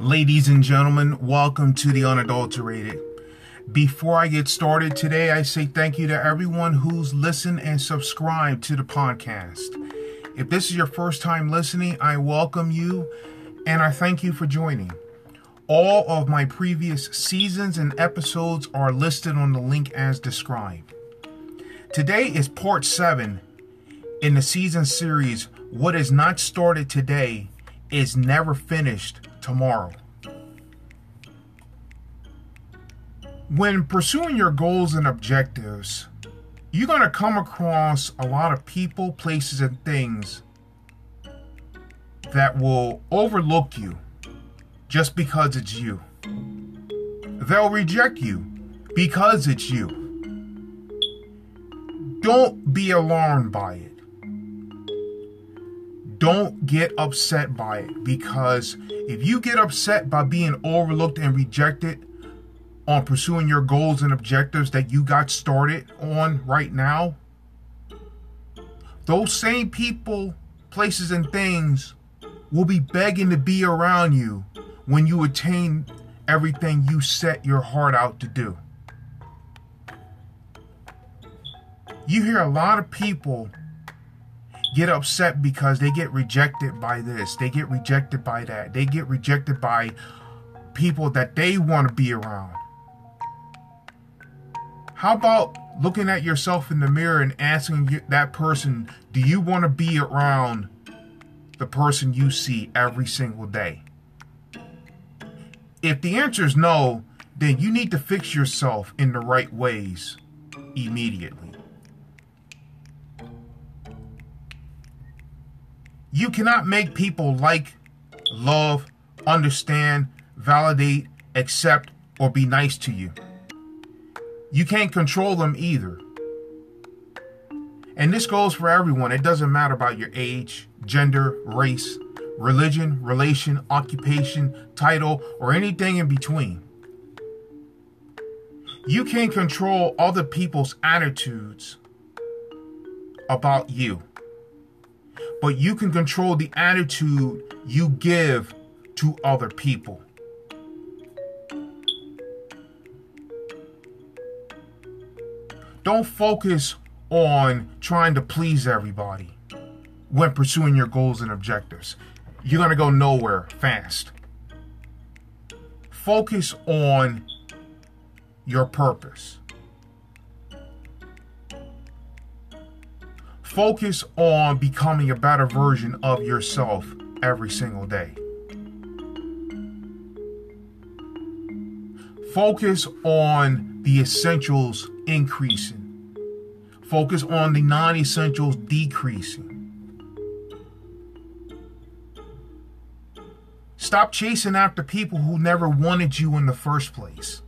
Ladies and gentlemen, welcome to The Unadulterated. Before I get started today, I say thank you to everyone who's listened and subscribed to the podcast. If this is your first time listening, I welcome you and I thank you for joining. All of my previous seasons and episodes are listed on the link as described. Today is part 7 in the season series, What Is Not Started Today Is Never Finished Tomorrow. When pursuing your goals and objectives, you're going to come across a lot of people, places, and things that will overlook you just because it's you. They'll reject you because it's you. Don't be alarmed by it. Don't get upset by it, because if you get upset by being overlooked and rejected on pursuing your goals and objectives that you got started on right now, those same people, places, and things will be begging to be around you when you attain everything you set your heart out to do. You hear a lot of people get upset because they get rejected by this, they get rejected by that, they get rejected by people that they want to be around. How about looking at yourself in the mirror and asking that person, do you want to be around the person you see every single day? If the answer is no, then you need to fix yourself in the right ways immediately. You cannot make people like, love, understand, validate, accept, or be nice to you. You can't control them either. And this goes for everyone. It doesn't matter about your age, gender, race, religion, relation, occupation, title, or anything in between. You can't control other people's attitudes about you, but you can control the attitude you give to other people. Don't focus on trying to please everybody when pursuing your goals and objectives. You're going to go nowhere fast. Focus on your purpose. Focus on becoming a better version of yourself every single day. Focus on the essentials increasing. Focus on the non-essentials decreasing. Stop chasing after people who never wanted you in the first place.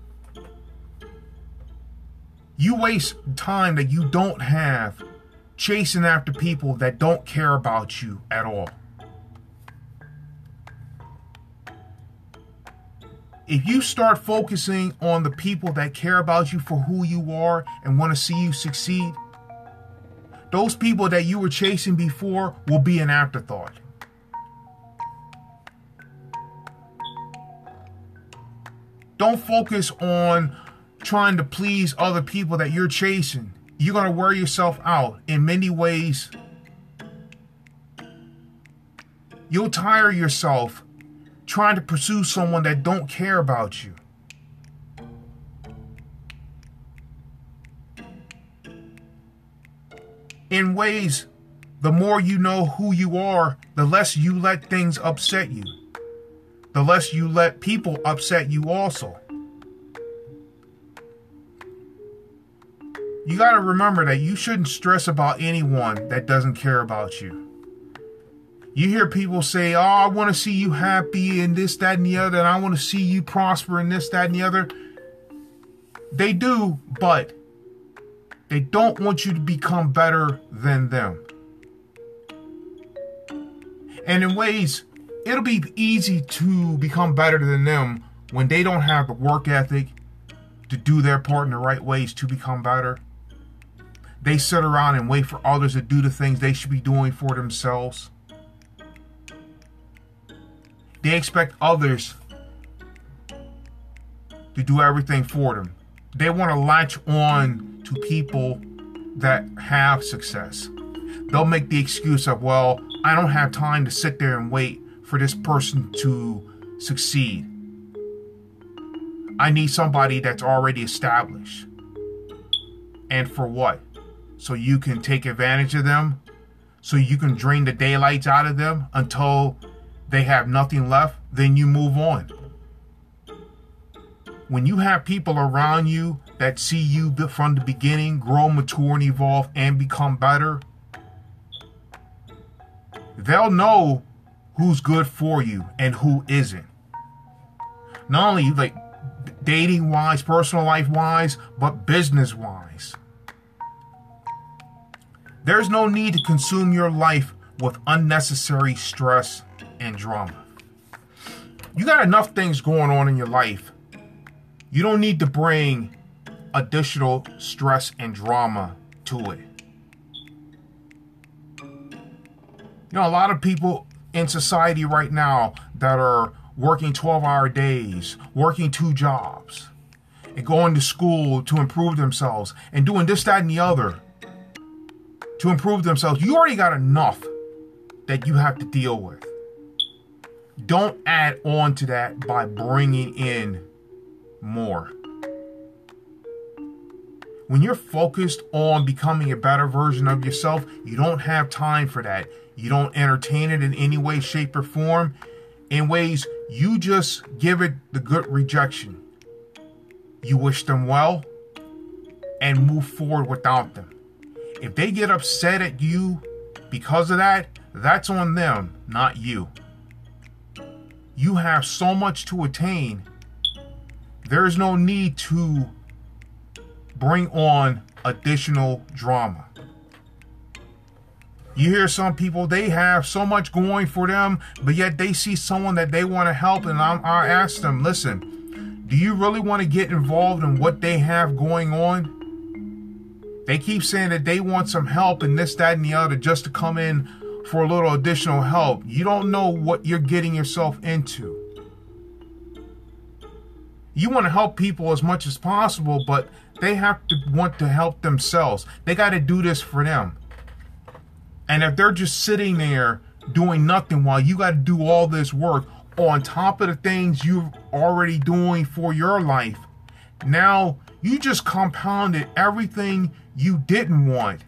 You waste time that you don't have chasing after people that don't care about you at all. If you start focusing on the people that care about you for who you are and want to see you succeed, those people that you were chasing before will be an afterthought. Don't focus on trying to please other people that you're chasing. You're going to wear yourself out in many ways. You'll tire yourself trying to pursue someone that don't care about you. In ways, the more you know who you are, the less you let things upset you. The less you let people upset you also. You got to remember that you shouldn't stress about anyone that doesn't care about you. You hear people say, oh, I want to see you happy and this, that, and the other, and I want to see you prosper and this, that, and the other. They do, but they don't want you to become better than them. And in ways, it'll be easy to become better than them when they don't have the work ethic to do their part in the right ways to become better. They sit around and wait for others to do the things they should be doing for themselves. They expect others to do everything for them. They want to latch on to people that have success. They'll make the excuse of, well, I don't have time to sit there and wait for this person to succeed. I need somebody that's already established. And for what? So you can take advantage of them? So you can drain the daylights out of them until they have nothing left? Then you move on. When you have people around you that see you from the beginning, grow, mature, and evolve, and become better, they'll know who's good for you and who isn't. Not only like dating-wise, personal life-wise, but business-wise. There's no need to consume your life with unnecessary stress and drama. You got enough things going on in your life. You don't need to bring additional stress and drama to it. You know, a lot of people in society right now that are working 12-hour days, working 2 jobs, and going to school to improve themselves, and doing this, that, and the other to improve themselves. You already got enough that you have to deal with. Don't add on to that by bringing in more. When you're focused on becoming a better version of yourself, you don't have time for that. You don't entertain it in any way, shape, or form. In ways, you just give it the good rejection. You wish them well and move forward without them. If they get upset at you because of that, that's on them, not you. You have so much to attain. There's no need to bring on additional drama. You hear some people, they have so much going for them, but yet they see someone that they want to help, and I ask them, listen, do you really want to get involved in what they have going on? They keep saying that they want some help and this, that, and the other just to come in for a little additional help. You don't know what you're getting yourself into. You want to help people as much as possible, but they have to want to help themselves. They got to do this for them. And if they're just sitting there doing nothing while you got to do all this work on top of the things you're already doing for your life, now you just compounded everything you didn't want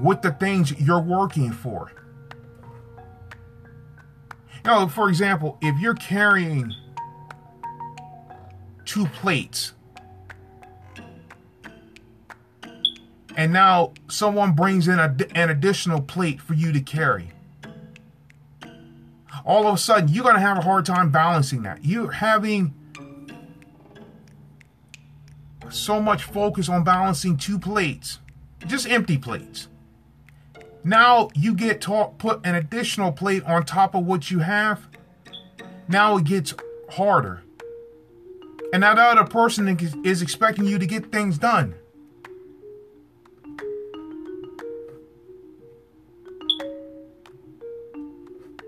with the things you're working for. You know, for example, if you're carrying 2 plates, and now someone brings in an additional plate for you to carry. All of a sudden, you're going to have a hard time balancing that. You're having so much focus on balancing 2 plates, just empty plates. Now you get put an additional plate on top of what you have. Now it gets harder. And now the other person is expecting you to get things done.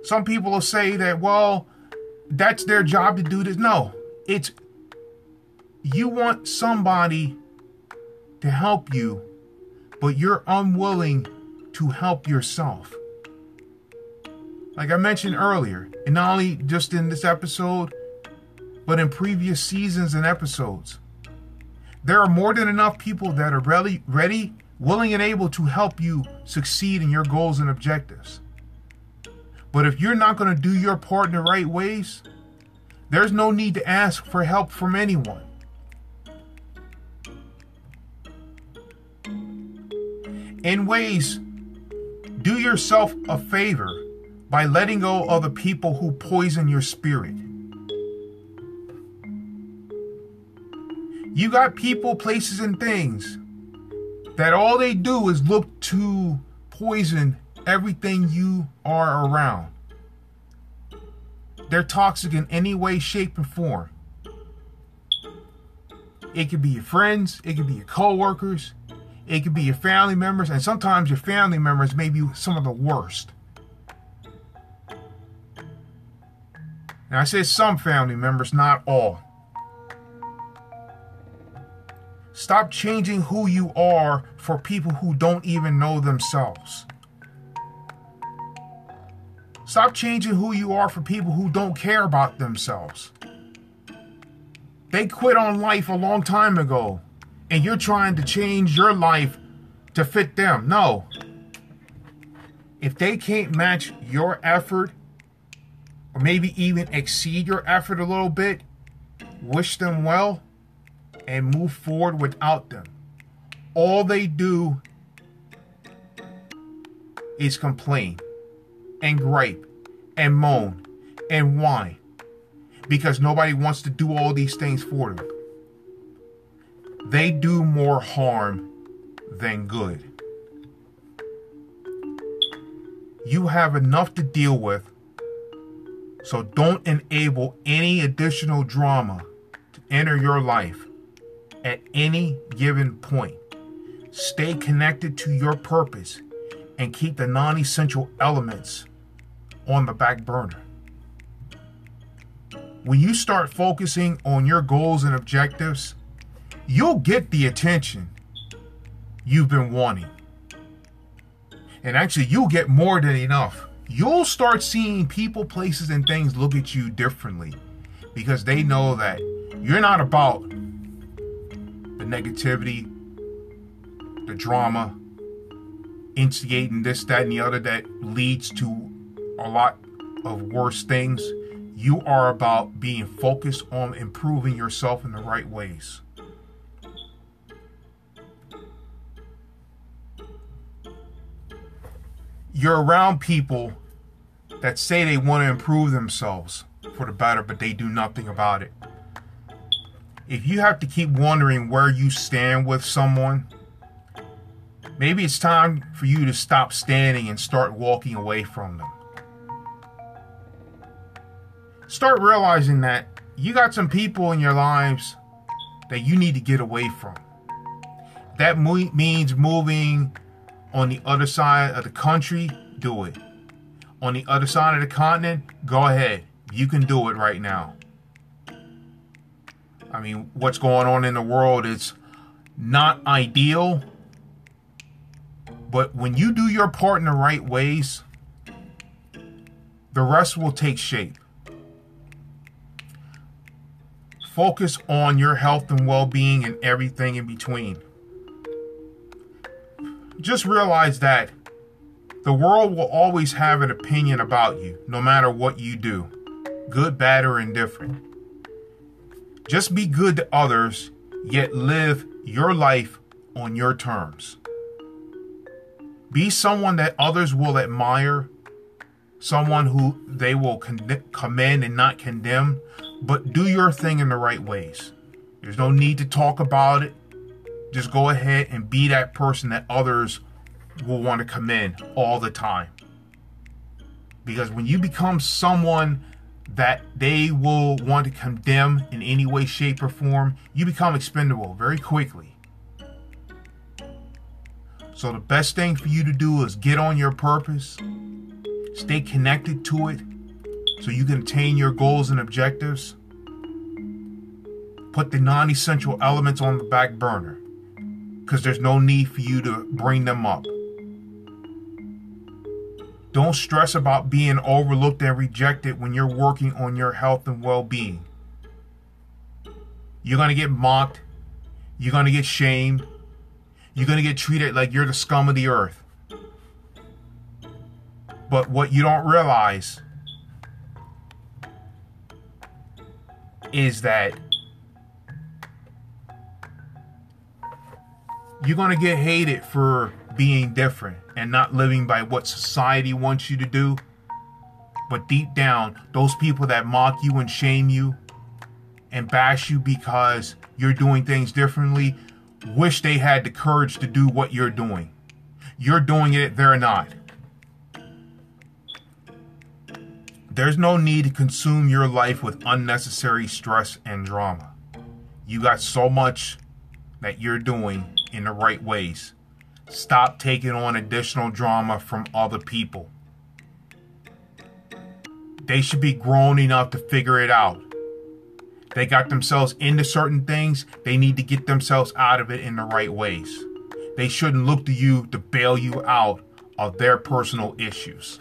Some people will say that, well, that's their job to do this. No, it's you want somebody to help you, but you're unwilling to help yourself. Like I mentioned earlier, and not only just in this episode, but in previous seasons and episodes, there are more than enough people that are ready, willing, and able to help you succeed in your goals and objectives. But if you're not going to do your part in the right ways, there's no need to ask for help from anyone. In ways, do yourself a favor by letting go of the people who poison your spirit. You got people, places, and things that all they do is look to poison everything you are around. They're toxic in any way, shape, and form. It could be your friends, it could be your co-workers, it could be your family members, and sometimes your family members may be some of the worst. And I say some family members, not all. Stop changing who you are for people who don't even know themselves. Stop changing who you are for people who don't care about themselves. They quit on life a long time ago, and you're trying to change your life to fit them. No. If they can't match your effort, or maybe even exceed your effort a little bit, wish them well and move forward without them. All they do is complain and gripe and moan and whine, because nobody wants to do all these things for them. They do more harm than good. You have enough to deal with, so don't enable any additional drama to enter your life at any given point. Stay connected to your purpose and keep the non-essential elements on the back burner. When you start focusing on your goals and objectives, you'll get the attention you've been wanting. And actually, you'll get more than enough. You'll start seeing people, places, and things look at you differently, because they know that you're not about the negativity, the drama, instigating this, that, and the other that leads to a lot of worse things. You are about being focused on improving yourself in the right ways. You're around people that say they want to improve themselves for the better, but they do nothing about it. If you have to keep wondering where you stand with someone, maybe it's time for you to stop standing and start walking away from them. Start realizing that you got some people in your lives that you need to get away from. That means moving on the other side of the country, do it. On the other side of the continent, go ahead. You can do it right now. I mean, what's going on in the world is not ideal, but when you do your part in the right ways, the rest will take shape. Focus on your health and well-being and everything in between. Just realize that the world will always have an opinion about you, no matter what you do, good, bad, or indifferent. Just be good to others, yet live your life on your terms. Be someone that others will admire, someone who they will commend and not condemn. But do your thing in the right ways. There's no need to talk about it. Just go ahead and be that person that others will want to commend all the time. Because when you become someone that they will want to condemn in any way, shape, or form, you become expendable very quickly. So the best thing for you to do is get on your purpose, stay connected to it, so you can attain your goals and objectives. Put the non-essential elements on the back burner, because there's no need for you to bring them up. Don't stress about being overlooked and rejected when you're working on your health and well-being. You're going to get mocked. You're going to get shamed. You're going to get treated like you're the scum of the earth. But what you don't realize is that you're going to get hated for being different and not living by what society wants you to do. But deep down, those people that mock you and shame you and bash you because you're doing things differently, wish they had the courage to do what you're doing. You're doing it, they're not. There's no need to consume your life with unnecessary stress and drama. You got so much that you're doing in the right ways. Stop taking on additional drama from other people. They should be grown enough to figure it out. They got themselves into certain things. They need to get themselves out of it in the right ways. They shouldn't look to you to bail you out of their personal issues.